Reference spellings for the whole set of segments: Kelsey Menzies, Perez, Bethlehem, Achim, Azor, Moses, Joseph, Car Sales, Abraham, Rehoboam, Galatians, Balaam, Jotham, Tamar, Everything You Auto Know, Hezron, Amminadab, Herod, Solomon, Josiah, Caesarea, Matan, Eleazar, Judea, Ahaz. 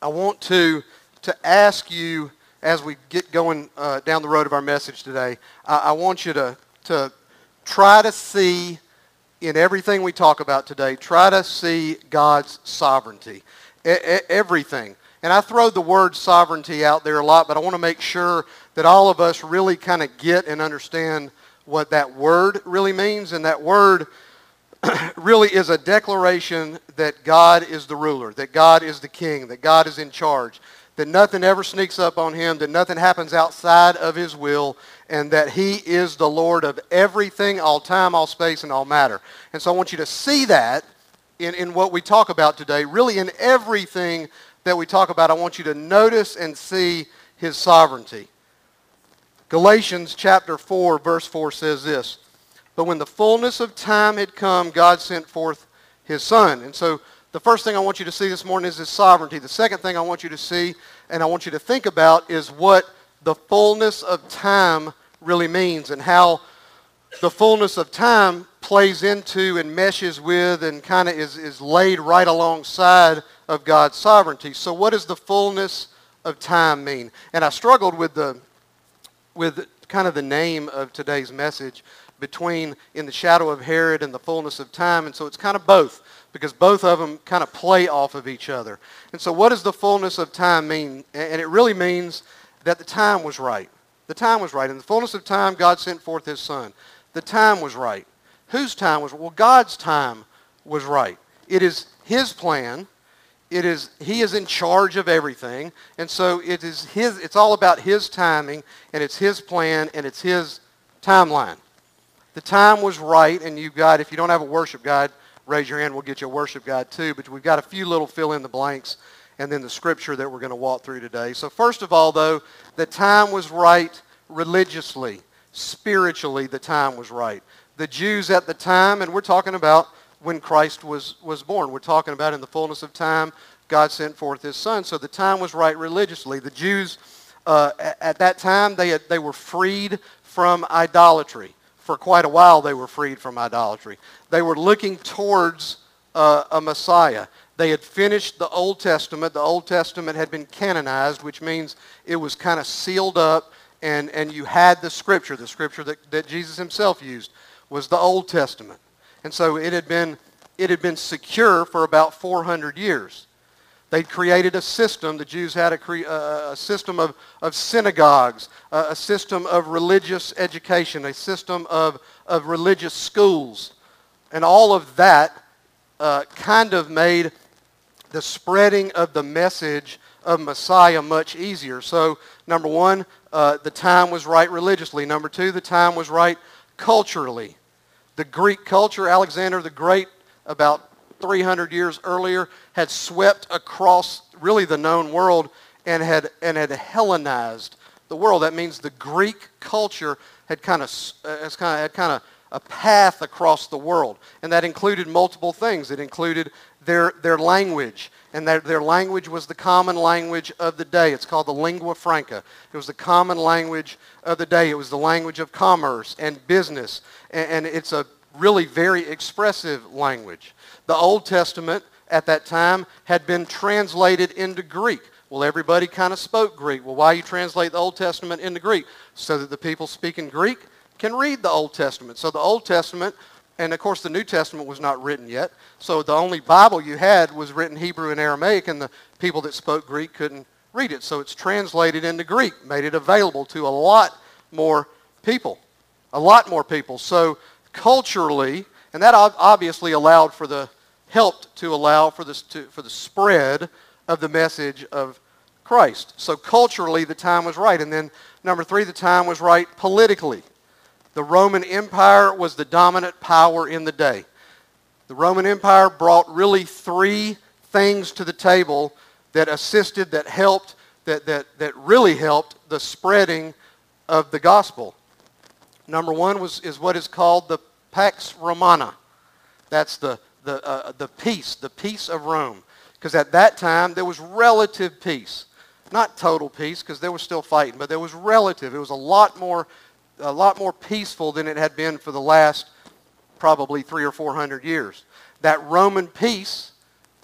I want to ask you, as we get going down the road of our message today, I want you to try to see in everything we talk about today, try to see God's sovereignty. Everything. And I throw the word sovereignty out there a lot, but I want to make sure that all of us really kind of get and understand what that word really means. And that word really is a declaration that God is the ruler, that God is the king, that God is in charge, that nothing ever sneaks up on him, that nothing happens outside of his will, and that he is the Lord of everything, all time, all space, and all matter. And so I want you to see that in what we talk about today, really in everything that we talk about. I want you to notice and see his sovereignty. Galatians chapter 4, verse 4 says this: "But when the fullness of time had come, God sent forth his Son." And so the first thing I want you to see this morning is his sovereignty. The second thing I want you to see and I want you to think about is what the fullness of time really means, and how the fullness of time plays into and meshes with and kind of is laid right alongside of God's sovereignty. So what does the fullness of time mean? And I struggled with kind of the name of today's message, between In the Shadow of Herod and The Fullness of Time. And so it's kind of both, because both of them kind of play off of each other. And so what does the fullness of time mean? And it really means that the time was right. The time was right. In the fullness of time, God sent forth his Son. The time was right. Whose time was right? Well, God's time was right. It is his plan. He is in charge of everything. And so it is his. It's all about his timing, and it's his plan, and it's his timeline. The time was right, and you've got, if you don't have a worship guide, raise your hand, we'll get you a worship guide too. But we've got a few little fill-in-the-blanks and then the scripture that we're going to walk through today. So first of all, though, the time was right religiously. Spiritually, the time was right. The Jews at the time, and we're talking about when Christ was born. We're talking about in the fullness of time, God sent forth his Son. So the time was right religiously. The Jews at that time, they were freed from idolatry. For quite a while, they were freed from idolatry. They were looking towards a Messiah. They had finished the Old Testament. The Old Testament had been canonized, which means it was kind of sealed up, and you had the Scripture. The Scripture that Jesus himself used was the Old Testament. And so it had been secure for about 400 years. They'd created a system. The Jews had a system of synagogues, a system of religious education, a system of religious schools. And all of that kind of made the spreading of the message of Messiah much easier. So, number one, the time was right religiously. Number two, the time was right culturally. The Greek culture, Alexander the Great, about 300 years earlier, had swept across really the known world and had Hellenized the world. That means the Greek culture had kind of a path across the world, and that included multiple things. It included their language, and their language was the common language of the day. It's called the lingua franca. It was the common language of the day. It was the language of commerce and business, and it's a really very expressive language. The Old Testament at that time had been translated into Greek. Well, everybody kind of spoke Greek. Well, why you translate the Old Testament into Greek? So that the people speaking Greek can read the Old Testament. So the Old Testament, and of course the New Testament was not written yet, so the only Bible you had was written Hebrew and Aramaic, and the people that spoke Greek couldn't read it. So it's translated into Greek, made it available to a lot more people. A lot more people. So culturally, and that obviously helped to allow for the spread of the message of Christ. So culturally, the time was right. And then number three, the time was right politically. The Roman Empire was the dominant power in the day. The Roman Empire brought really three things to the table that assisted, that helped, that really helped the spreading of the gospel. Number one is what is called the Pax Romana. That's the peace of Rome. Because at that time, there was relative peace. Not total peace, because they were still fighting, but there was relative. It was a lot more peaceful than it had been for the last probably 300 or 400 years. That Roman peace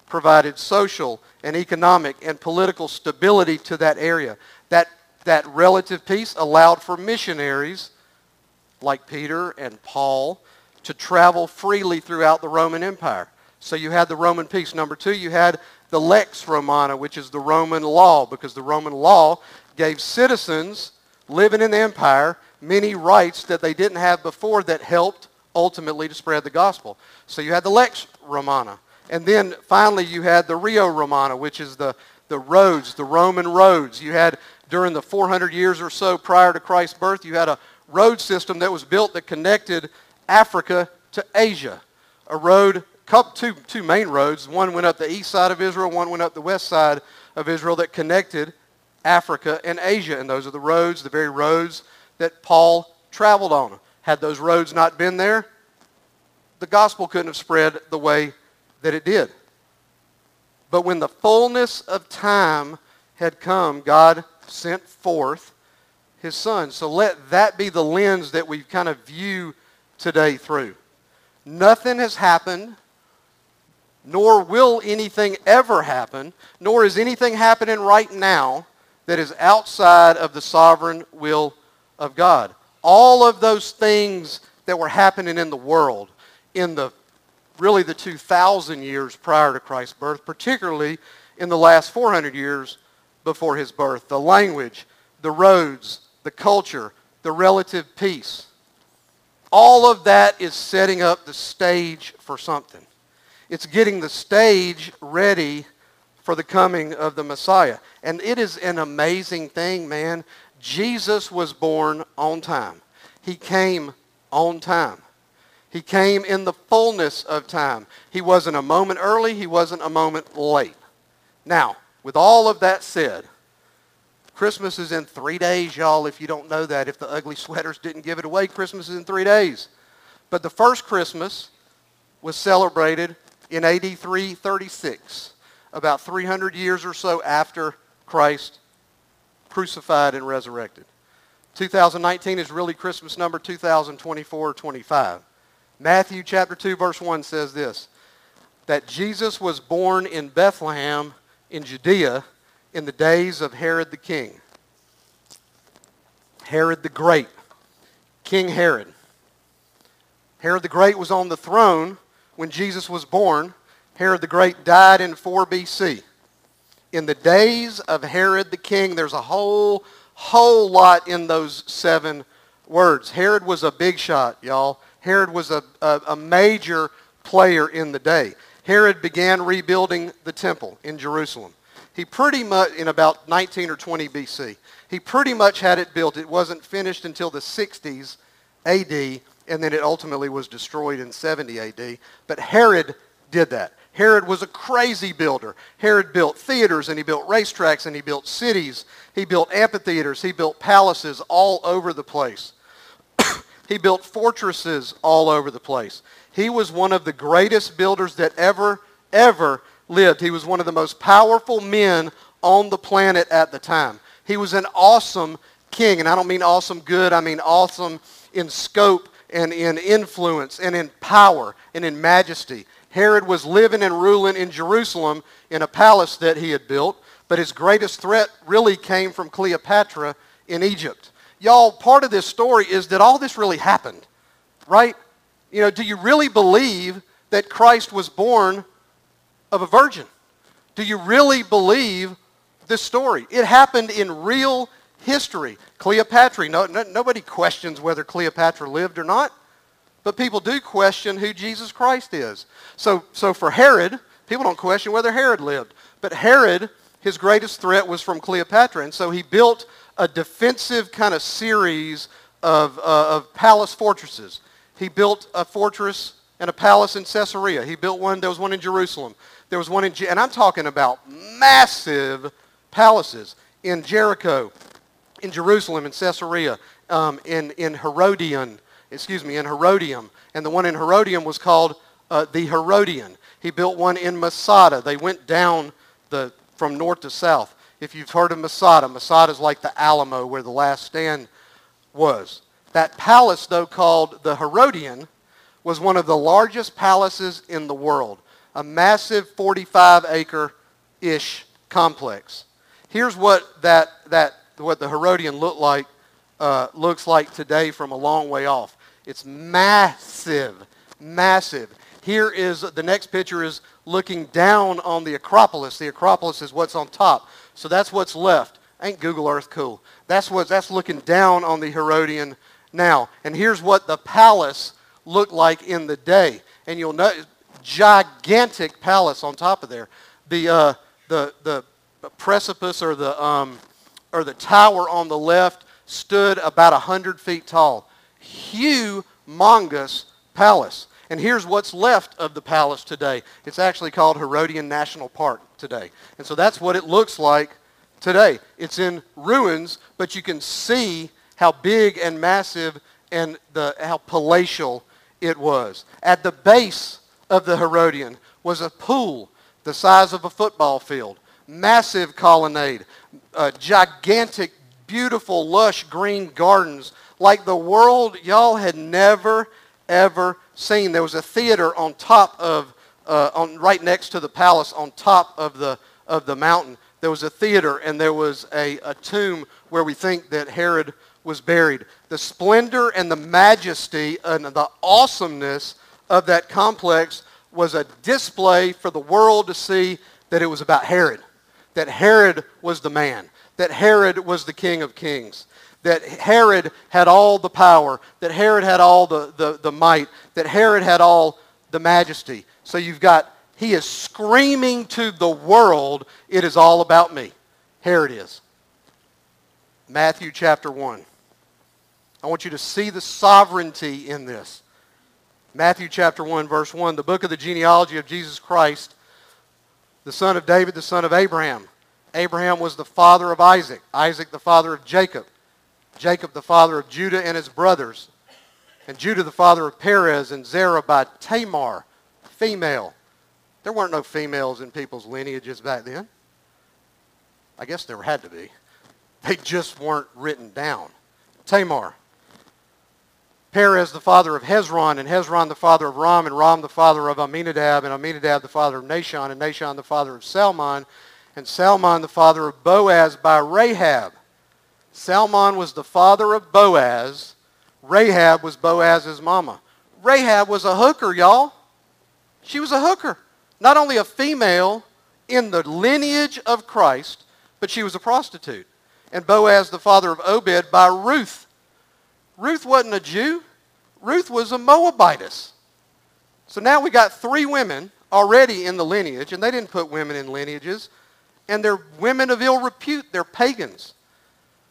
provided social and economic and political stability to that area. That relative peace allowed for missionaries like Peter and Paul to travel freely throughout the Roman Empire. So you had the Roman peace. Number two, you had the lex Romana, which is the Roman law, because the Roman law gave citizens living in the empire many rights that they didn't have before that helped ultimately to spread the gospel. So you had the lex Romana. And then finally you had the Rio Romana, which is the roads, the Roman roads. You had, during the 400 years or so prior to Christ's birth, you had a road system that was built that connected Africa to Asia. A road, two main roads. One went up the east side of Israel, one went up the west side of Israel, that connected Africa and Asia. And those are the roads, the very roads that Paul traveled on. Had those roads not been there, the gospel couldn't have spread the way that it did. But when the fullness of time had come, God sent forth his Son. So let that be the lens that we kind of view today through. Nothing has happened, nor will anything ever happen, nor is anything happening right now that is outside of the sovereign will of God. All of those things that were happening in the world in the really the 2,000 years prior to Christ's birth, particularly in the last 400 years before his birth, the language, the roads, the culture, the relative peace, all of that is setting up the stage for something. It's getting the stage ready for the coming of the Messiah. And it is an amazing thing, man. Jesus was born on time. He came on time. He came in the fullness of time. He wasn't a moment early. He wasn't a moment late. Now, with all of that said, Christmas is in 3 days, y'all, if you don't know that. If the ugly sweaters didn't give it away, Christmas is in 3 days. But the first Christmas was celebrated in AD 336, about 300 years or so after Christ crucified and resurrected. 2019 is really Christmas number 2024 or 25. Matthew chapter 2, verse 1 says this, that Jesus was born in Bethlehem in Judea, in the days of Herod the king. Herod the Great. King Herod. Herod the Great was on the throne when Jesus was born. Herod the Great died in 4 BC. In the days of Herod the king, there's a whole lot in those 7 words. Herod was a big shot, y'all. Herod was a major player in the day. Herod began rebuilding the temple in Jerusalem. He pretty much, in about 19 or 20 BC, he pretty much had it built. It wasn't finished until the 60s AD, and then it ultimately was destroyed in 70 AD. But Herod did that. Herod was a crazy builder. Herod built theaters, and he built racetracks, and he built cities. He built amphitheaters. He built palaces all over the place. He built fortresses all over the place. He was one of the greatest builders that ever lived. He was one of the most powerful men on the planet at the time. He was an awesome king, and I don't mean awesome good, I mean awesome in scope and in influence and in power and in majesty. Herod was living and ruling in Jerusalem in a palace that he had built, but his greatest threat really came from Cleopatra in Egypt. Y'all, part of this story is that all this really happened, right? You know, do you really believe that Christ was born of a virgin? Do you really believe this story? It happened in real history. Cleopatra, nobody questions whether Cleopatra lived or not, but people do question who Jesus Christ is. So for Herod, people don't question whether Herod lived, but Herod, his greatest threat was from Cleopatra, and so he built a defensive kind of series of palace fortresses. He built a fortress and a palace in Caesarea. He built one. There was one in Jerusalem. There was one in, and I'm talking about massive palaces in Jericho, in Jerusalem, in Caesarea, in Herodium. And the one in Herodium was called the Herodian. He built one in Masada. They went down from north to south. If you've heard of Masada, Masada's like the Alamo where the last stand was. That palace, though, called the Herodian, was one of the largest palaces in the world, a massive 45-acre ish complex. Here's what what the Herodian looks like today from a long way off. It's massive, massive. Here is the next picture is looking down on the Acropolis. The Acropolis is what's on top, so that's what's left. Ain't Google Earth cool? That's looking down on the Herodian now. And here's what the palace looked like in the day. And you'll notice gigantic palace on top of there. The precipice or the tower on the left stood about 100 feet tall. Humongous palace. And here's what's left of the palace today. It's actually called Herodian National Park today. And so that's what it looks like today. It's in ruins, but you can see how big and massive and how palatial it was. At the base of the Herodian was a pool the size of a football field, massive colonnade, gigantic, beautiful, lush green gardens like the world y'all had never, ever seen. There was a theater on top of, right next to the palace on top of the mountain. There was a theater and there was a tomb where we think that Herod was buried. The splendor and the majesty and the awesomeness of that complex was a display for the world to see that it was about Herod, that Herod was the man, that Herod was the King of Kings, that Herod had all the power, that Herod had all the might, that Herod had all the majesty. So you've got, he is screaming to the world, it is all about me. Here it is. Matthew chapter 1. I want you to see the sovereignty in this. Matthew chapter 1, verse 1, the book of the genealogy of Jesus Christ, the son of David, the son of Abraham. Abraham was the father of Isaac. Isaac, the father of Jacob. Jacob, the father of Judah and his brothers. And Judah, the father of Perez and Zerah by Tamar, female. There weren't no females in people's lineages back then. I guess there had to be. They just weren't written down. Tamar. Perez, the father of Hezron, and Hezron, the father of Ram, and Ram, the father of Amminadab, and Amminadab, the father of Nahshon, and Nahshon, the father of Salmon, and Salmon, the father of Boaz by Rahab. Salmon was the father of Boaz. Rahab was Boaz's mama. Rahab was a hooker, y'all. She was a hooker. Not only a female in the lineage of Christ, but she was a prostitute. And Boaz, the father of Obed by Ruth. Ruth wasn't a Jew. Ruth was a Moabitess. So now we got three women already in the lineage, and they didn't put women in lineages, and they're women of ill repute. They're pagans.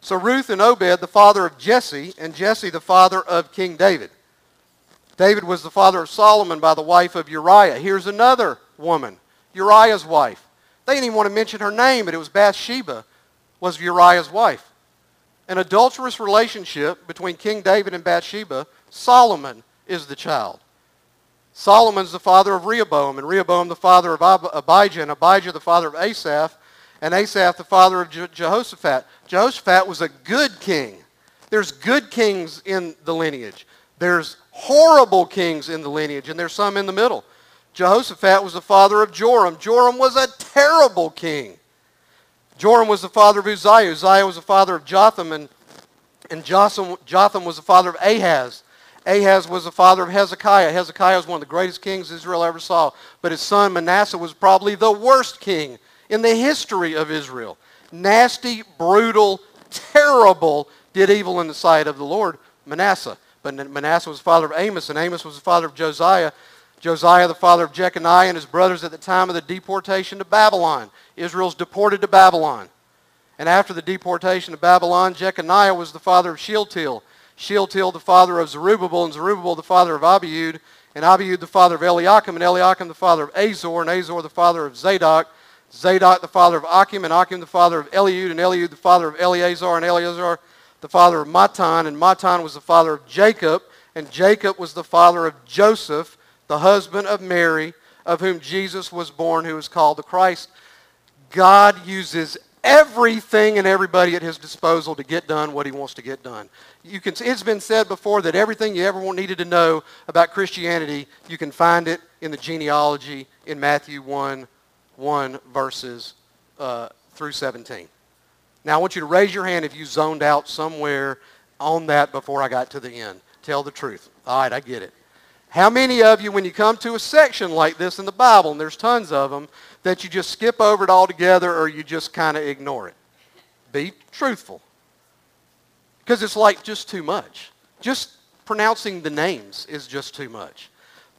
So Ruth and Obed, the father of Jesse, and Jesse, the father of King David. David was the father of Solomon by the wife of Uriah. Here's another woman, Uriah's wife. They didn't even want to mention her name, but it was Bathsheba, was Uriah's wife. An adulterous relationship between King David and Bathsheba, Solomon is the child. Solomon's the father of Rehoboam, and Rehoboam the father of Abijah, and Abijah the father of Asaph, and Asaph the father of Jehoshaphat. Jehoshaphat was a good king. There's good kings in the lineage. There's horrible kings in the lineage, and there's some in the middle. Jehoshaphat was the father of Joram. Joram was a terrible king. Joram was the father of Uzziah. Uzziah was the father of Jotham, and Jotham was the father of Ahaz. Ahaz was the father of Hezekiah. Hezekiah was one of the greatest kings Israel ever saw, but his son Manasseh was probably the worst king in the history of Israel. Nasty, brutal, terrible, did evil in the sight of the Lord, Manasseh. But Manasseh was the father of Amos, and Amos was the father of Josiah. Josiah, the father of Jeconiah and his brothers at the time of the deportation to Babylon. Israel's deported to Babylon. And after the deportation to Babylon, Jeconiah was the father of Shealtiel. Shealtiel, the father of Zerubbabel, and Zerubbabel, the father of Abiud, and Abiud, the father of Eliakim, and Eliakim, the father of Azor, and Azor, the father of Zadok. Zadok, the father of Achim, and Achim, the father of Eliud, and Eliud, the father of Eleazar, and Eleazar, the father of Matan, and Matan was the father of Jacob, and Jacob was the father of Joseph, the husband of Mary, of whom Jesus was born, who is called the Christ. God uses everything and everybody at his disposal to get done what he wants to get done. It's been said before that everything you ever needed to know about Christianity, you can find it in the genealogy in Matthew 1, 1 verses through 17. Now, I want you to raise your hand if you zoned out somewhere on that before I got to the end. Tell the truth. All right, I get it. How many of you, when you come to a section like this in the Bible, and there's tons of them, that you just skip over it altogether or you just kind of ignore it? Be truthful. Because it's like just too much. Just pronouncing the names is just too much.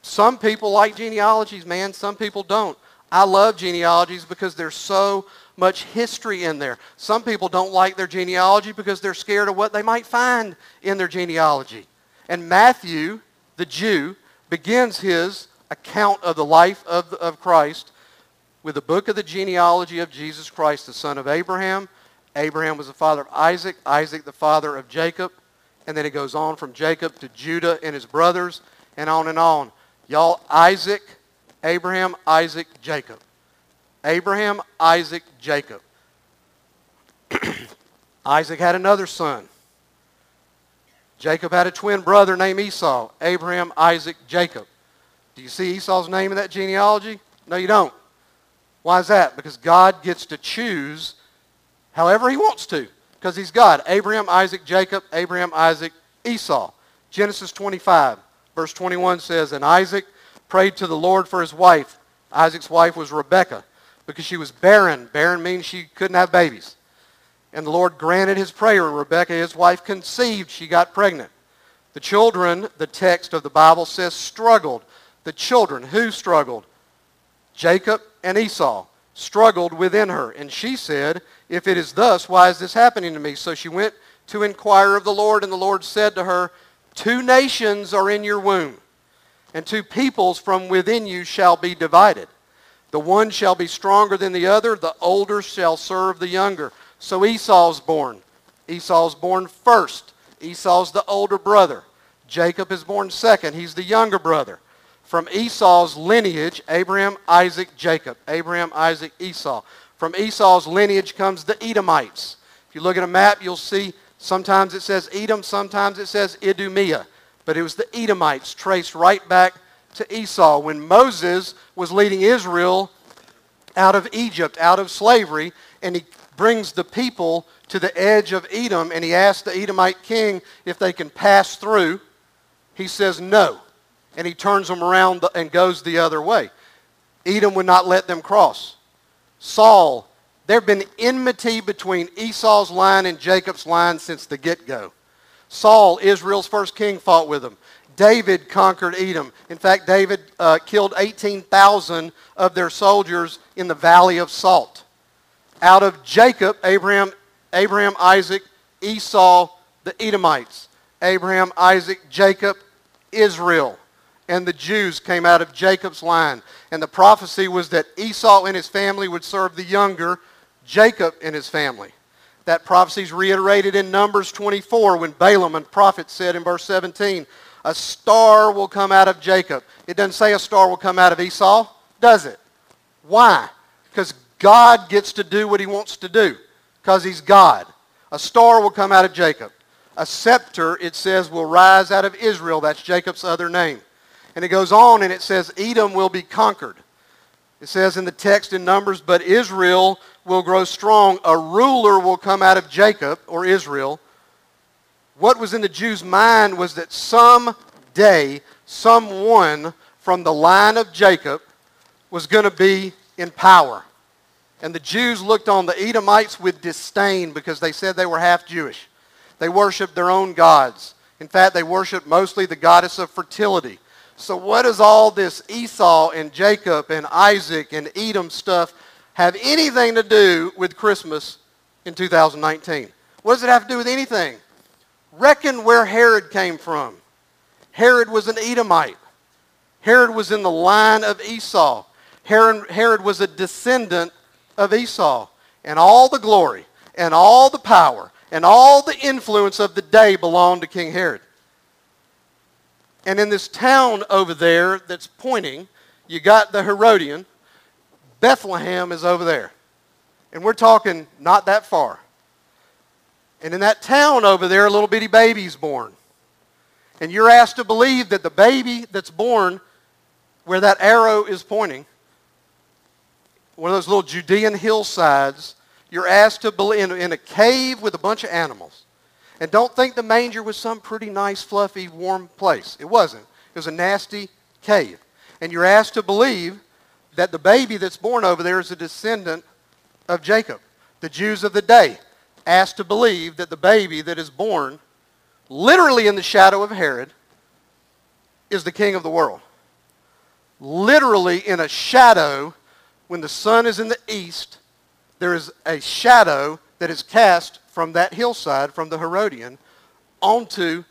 Some people like genealogies, man. Some people don't. I love genealogies because there's so much history in there. Some people don't like their genealogy because they're scared of what they might find in their genealogy. And Matthew, the Jew, begins his account of the life of Christ with the book of the genealogy of Jesus Christ, the son of Abraham. Abraham was the father of Isaac, Isaac the father of Jacob, and then it goes on from Jacob to Judah and his brothers, and on and on. Y'all, Isaac, Abraham, Isaac, Jacob. Abraham, Isaac, Jacob. Isaac had another son. Jacob had a twin brother named Esau. Abraham, Isaac, Jacob. Do you see Esau's name in that genealogy? No, you don't. Why is that? Because God gets to choose however he wants to, because he's God. Abraham, Isaac, Jacob. Abraham, Isaac, Esau. Genesis 25, verse 21 says, "And Isaac prayed to the Lord for his wife." Isaac's wife was Rebekah, because she was barren. Barren means she couldn't have babies. And the Lord granted his prayer, and Rebekah, his wife, conceived. She got pregnant. The children, the text of the Bible says, struggled. The children, who struggled? Jacob and Esau struggled within her. And she said, "If it is thus, why is this happening to me?" So she went to inquire of the Lord, and the Lord said to her, "Two nations are in your womb, and two peoples from within you shall be divided. The one shall be stronger than the other. The older shall serve the younger." So Esau's born. Esau's born first. Esau's the older brother. Jacob is born second. He's the younger brother. From Esau's lineage, Abraham, Isaac, Jacob. Abraham, Isaac, Esau. From Esau's lineage comes the Edomites. If you look at a map, you'll see sometimes it says Edom, sometimes it says Idumea. But it was the Edomites traced right back to Esau. When Moses was leading Israel out of Egypt, out of slavery, and he brings the people to the edge of Edom, and he asks the Edomite king if they can pass through, he says no. And he turns them around and goes the other way. Edom would not let them cross. Saul, there had been enmity between Esau's line and Jacob's line since the get-go. Saul, Israel's first king, fought with him. David conquered Edom. In fact, David killed 18,000 of their soldiers in the Valley of Salt. Out of Jacob, Abraham, Isaac, Esau, the Edomites. Abraham, Isaac, Jacob, Israel. And the Jews came out of Jacob's line. And the prophecy was that Esau and his family would serve the younger, Jacob and his family. That prophecy is reiterated in Numbers 24 when Balaam, a prophet, said in verse 17, "A star will come out of Jacob." It doesn't say a star will come out of Esau, does it? Why? Because God gets to do what he wants to do, because he's God. A star will come out of Jacob. A scepter, it says, will rise out of Israel. That's Jacob's other name. And it goes on and it says Edom will be conquered. It says in the text in Numbers, "But Israel will grow strong. A ruler will come out of Jacob," or Israel. What was in the Jews' mind was that someday, someone from the line of Jacob was going to be in power. And the Jews looked on the Edomites with disdain because they said they were half Jewish. They worshipped their own gods. In fact, they worshipped mostly the goddess of fertility. So what does all this Esau and Jacob and Isaac and Edom stuff have anything to do with Christmas in 2019? What does it have to do with anything? Reckon where Herod came from. Herod was an Edomite. Herod was in the line of Esau. Herod was a descendant of Esau. And all the glory and all the power and all the influence of the day belonged to King Herod. And in this town over there that's pointing, you got the Herodian. Bethlehem is over there. And we're talking not that far. And in that town over there, a little bitty baby's born. And you're asked to believe that the baby that's born, where that arrow is pointing, one of those little Judean hillsides. You're asked to believe in a cave with a bunch of animals. And don't think the manger was some pretty nice, fluffy, warm place. It wasn't. It was a nasty cave. And you're asked to believe that the baby that's born over there is a descendant of Jacob. The Jews of the day asked to believe that the baby that is born literally in the shadow of Herod is the king of the world. Literally in a shadow, when the sun is in the east, there is a shadow that is cast from that hillside, from the Herodian, onto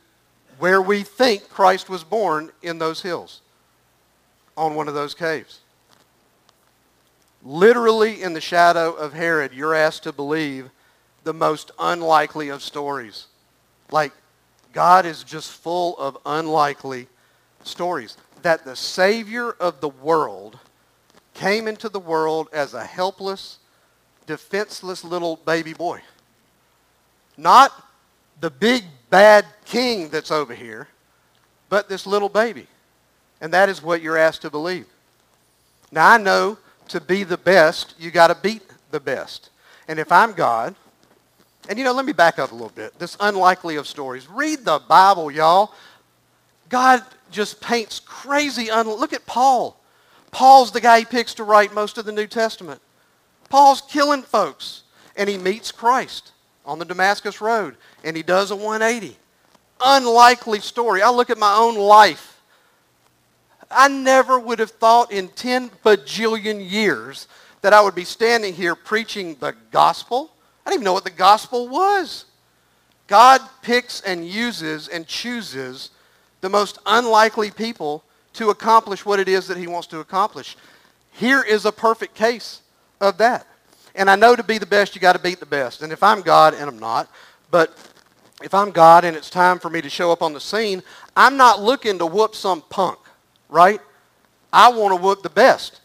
where we think Christ was born in those hills, on one of those caves. Literally in the shadow of Herod, you're asked to believe the most unlikely of stories. Like, God is just full of unlikely stories. That the Savior of the world came into the world as a helpless, defenseless little baby boy. Not the big bad king that's over here, but this little baby. And that is what you're asked to believe. Now, I know to be the best, you got to beat the best. And if I'm God, and let me back up a little bit. This unlikely of stories. Read the Bible, y'all. God just paints crazy, look at Paul. Paul's the guy he picks to write most of the New Testament. Paul's killing folks, and he meets Christ on the Damascus Road, and he does a 180. Unlikely story. I look at my own life. I never would have thought in 10 bajillion years that I would be standing here preaching the gospel. I didn't even know what the gospel was. God picks and uses and chooses the most unlikely people to accomplish what it is that he wants to accomplish. Here is a perfect case of that. And I know to be the best, you got to beat the best. And if I'm God, and I'm not, but if I'm God and it's time for me to show up on the scene, I'm not looking to whoop some punk, right? I want to whoop the best.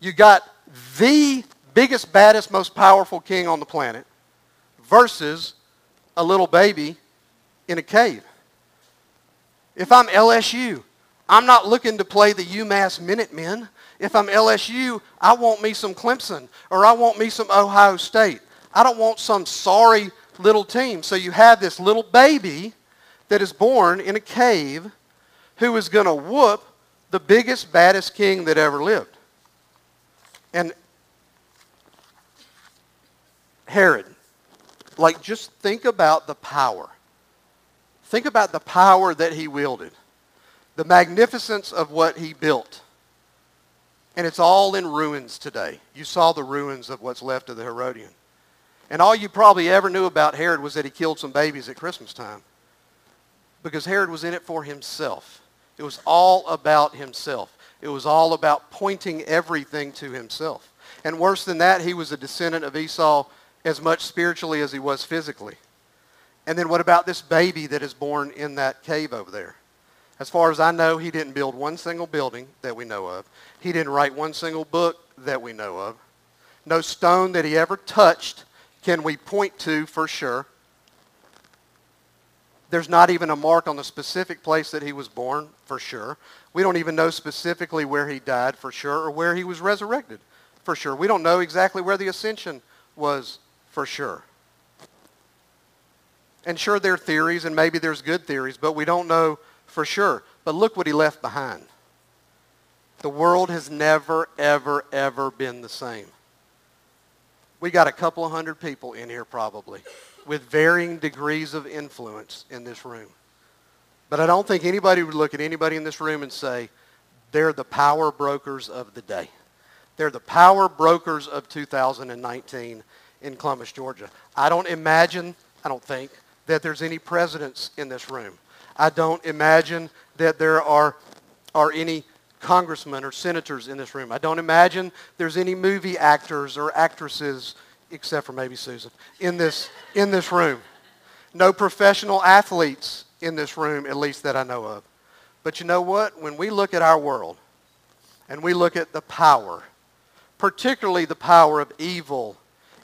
You got the biggest, baddest, most powerful king on the planet versus a little baby in a cave. If I'm LSU, I'm not looking to play the UMass Minutemen. If I'm LSU, I want me some Clemson or I want me some Ohio State. I don't want some sorry little team. So you have this little baby that is born in a cave who is going to whoop the biggest, baddest king that ever lived. And Herod, just think about the power. Think about the power that he wielded, the magnificence of what he built. And it's all in ruins today. You saw the ruins of what's left of the Herodian. And all you probably ever knew about Herod was that he killed some babies at Christmas time because Herod was in it for himself. It was all about himself. It was all about pointing everything to himself. And worse than that, he was a descendant of Esau as much spiritually as he was physically. And then what about this baby that is born in that cave over there? As far as I know, he didn't build one single building that we know of. He didn't write one single book that we know of. No stone that he ever touched can we point to for sure. There's not even a mark on the specific place that he was born for sure. We don't even know specifically where he died for sure or where he was resurrected for sure. We don't know exactly where the ascension was for sure. And sure, there are theories, and maybe there's good theories, but we don't know for sure. But look what he left behind. The world has never, ever, ever been the same. We got a couple of hundred people in here probably with varying degrees of influence in this room. But I don't think anybody would look at anybody in this room and say, they're the power brokers of the day. They're the power brokers of 2019 in Columbus, Georgia. I don't think that there's any presidents in this room. I don't imagine that there are any congressmen or senators in this room. I don't imagine there's any movie actors or actresses, except for maybe Susan, in this room. No professional athletes in this room, at least that I know of. But you know what? When we look at our world and we look at the power, particularly the power of evil,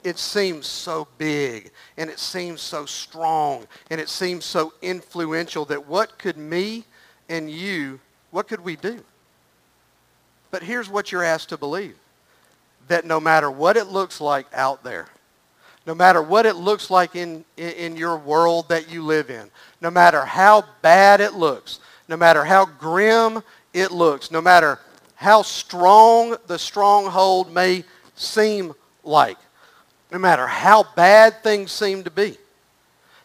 it seems so big, and it seems so strong, and it seems so influential that what could we do? But here's what you're asked to believe. that no matter what it looks like out there, no matter what it looks like in your world that you live in, no matter how bad it looks, no matter how grim it looks, no matter how strong the stronghold may seem like, no matter how bad things seem to be,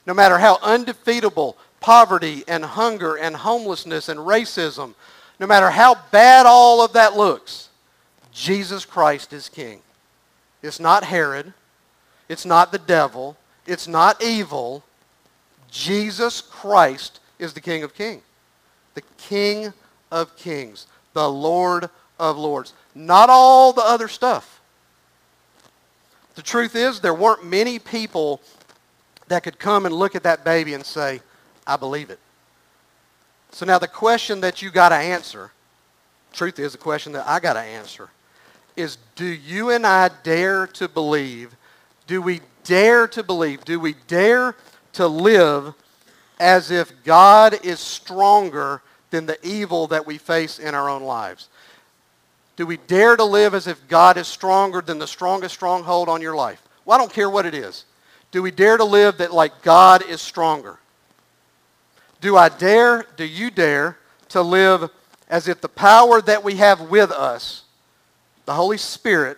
no matter how undefeatable poverty and hunger and homelessness and racism, no matter how bad all of that looks, Jesus Christ is King. It's not Herod. It's not the devil. It's not evil. Jesus Christ is the King of Kings, the King of Kings, the Lord of Lords. Not all the other stuff. The truth is, there weren't many people that could come and look at that baby and say, I believe it. So now the question that you got to answer, truth is the question that I got to answer, is do you and I dare to believe? Do we dare to believe? Do we dare to live as if God is stronger than the evil that we face in our own lives? Do we dare to live as if God is stronger than the strongest stronghold on your life? Well, I don't care what it is. Do we dare to live that like God is stronger? Do I dare, do you dare to live as if the power that we have with us, the Holy Spirit,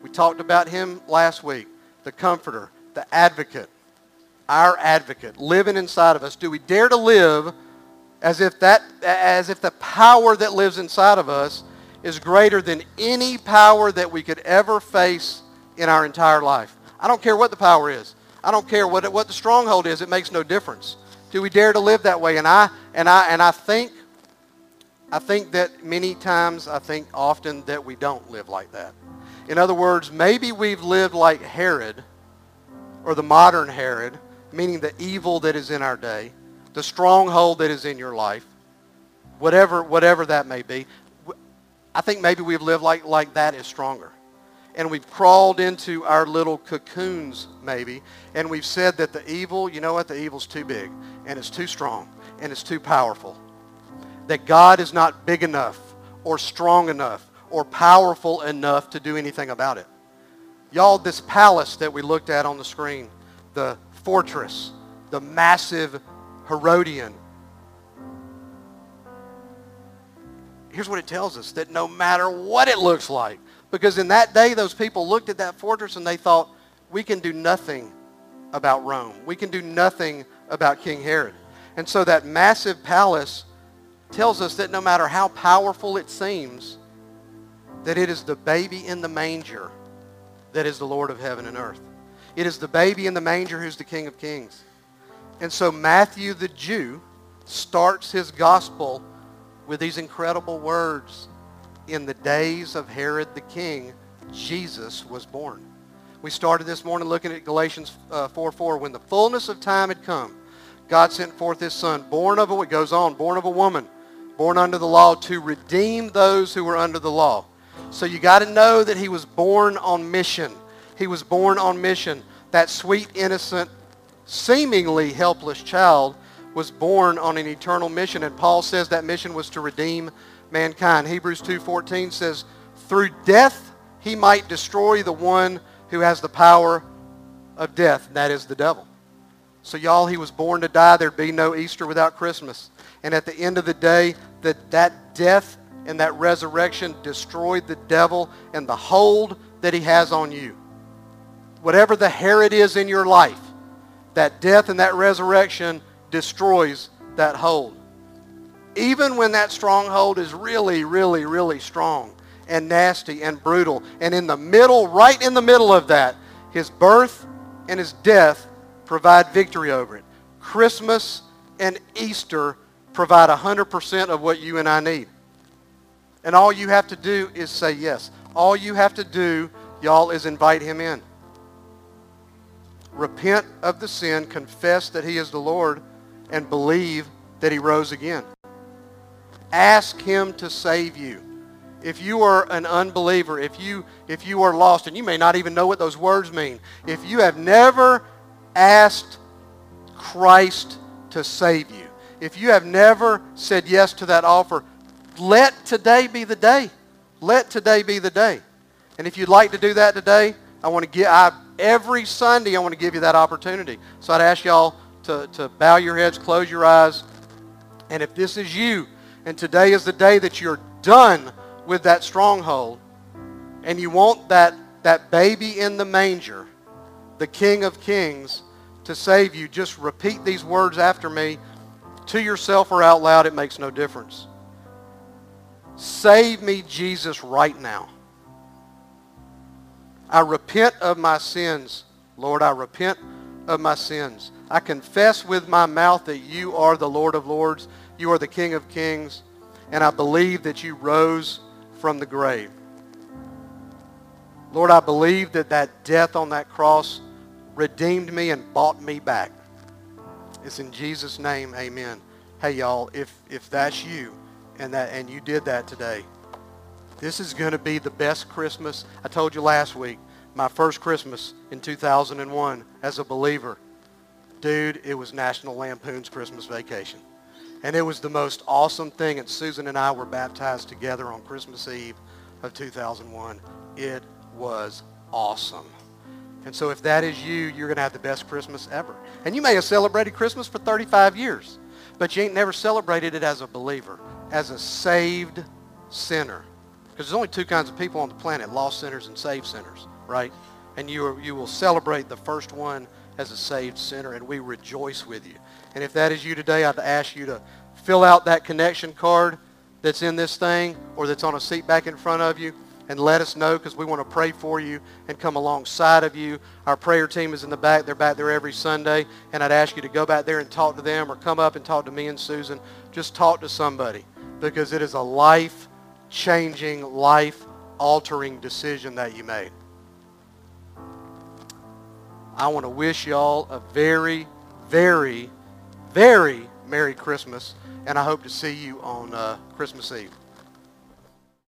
we talked about him last week, the Comforter, the Advocate, our Advocate, living inside of us. Do we dare to live as if the power that lives inside of us is greater than any power that we could ever face in our entire life? I don't care what the power is. I don't care what the stronghold is. It makes no difference. Do we dare to live that way? And I think that many times, I think often that we don't live like that. In other words, maybe we've lived like Herod or the modern Herod, meaning the evil that is in our day, the stronghold that is in your life, whatever that may be. I think maybe we've lived like that is stronger. And we've crawled into our little cocoons, maybe, and we've said that the evil, you know what, the evil's too big, and it's too strong, and it's too powerful. That God is not big enough or strong enough or powerful enough to do anything about it. Y'all, this palace that we looked at on the screen, the fortress, the massive Herodian, here's what it tells us, that no matter what it looks like, because in that day those people looked at that fortress and they thought, we can do nothing about Rome. We can do nothing about King Herod. And so that massive palace tells us that no matter how powerful it seems, that it is the baby in the manger that is the Lord of heaven and earth. It is the baby in the manger who's the King of Kings. And so Matthew the Jew starts his gospel with these incredible words, in the days of Herod the king, Jesus was born. We started this morning looking at Galatians 4:4. When the fullness of time had come, God sent forth his son, born of a woman, born under the law, to redeem those who were under the law. So you got to know that he was born on mission. He was born on mission. That sweet, innocent, seemingly helpless child was born on an eternal mission, and Paul says that mission was to redeem mankind. Hebrews 2:14 says, through death he might destroy the one who has the power of death, and that is the devil. So y'all, he was born to die. There'd be no Easter without Christmas. And at the end of the day, that death and that resurrection destroyed the devil and the hold that he has on you. Whatever the Herod is in your life, that death and that resurrection destroys that hold. Even when that stronghold is really, really, really strong and nasty and brutal, and in the middle, right in the middle of that, his birth and his death provide victory over it. Christmas and Easter provide 100% of what you and I need. And all you have to do is say yes. All you have to do, y'all, is invite him in. Repent of the sin, confess that he is the Lord, and believe that he rose again. Ask him to save you. If you are an unbeliever, if you are lost, and you may not even know what those words mean, if you have never asked Christ to save you, if you have never said yes to that offer, let today be the day. Let today be the day. And if you'd like to do that today, every Sunday I want to give you that opportunity. So I'd ask y'all to bow your heads, close your eyes. And if this is you, and today is the day that you're done with that stronghold, and you want that baby in the manger, the King of Kings, to save you, just repeat these words after me to yourself or out loud. It makes no difference. Save me, Jesus, right now. I repent of my sins. Lord, I repent of my sins. I confess with my mouth that you are the Lord of Lords. You are the King of Kings. And I believe that you rose from the grave. Lord, I believe that death on that cross redeemed me and bought me back. It's in Jesus' name, amen. Hey, y'all, if that's you and you did that today, this is going to be the best Christmas. I told you last week, my first Christmas in 2001 as a believer. Dude, it was National Lampoon's Christmas Vacation. And it was the most awesome thing. And Susan and I were baptized together on Christmas Eve of 2001. It was awesome. And so if that is you, you're going to have the best Christmas ever. And you may have celebrated Christmas for 35 years, but you ain't never celebrated it as a believer, as a saved sinner. Because there's only two kinds of people on the planet, lost sinners and saved sinners, right? And you will celebrate the first one as a saved sinner, and we rejoice with you. And if that is you today, I'd ask you to fill out that connection card that's in this thing or that's on a seat back in front of you and let us know, because we want to pray for you and come alongside of you. Our prayer team is in the back. They're back there every Sunday, and I'd ask you to go back there and talk to them or come up and talk to me and Susan. Just talk to somebody, because it is a life changing, life altering decision that you made. I want to wish y'all a very, very, very Merry Christmas, and I hope to see you on Christmas Eve.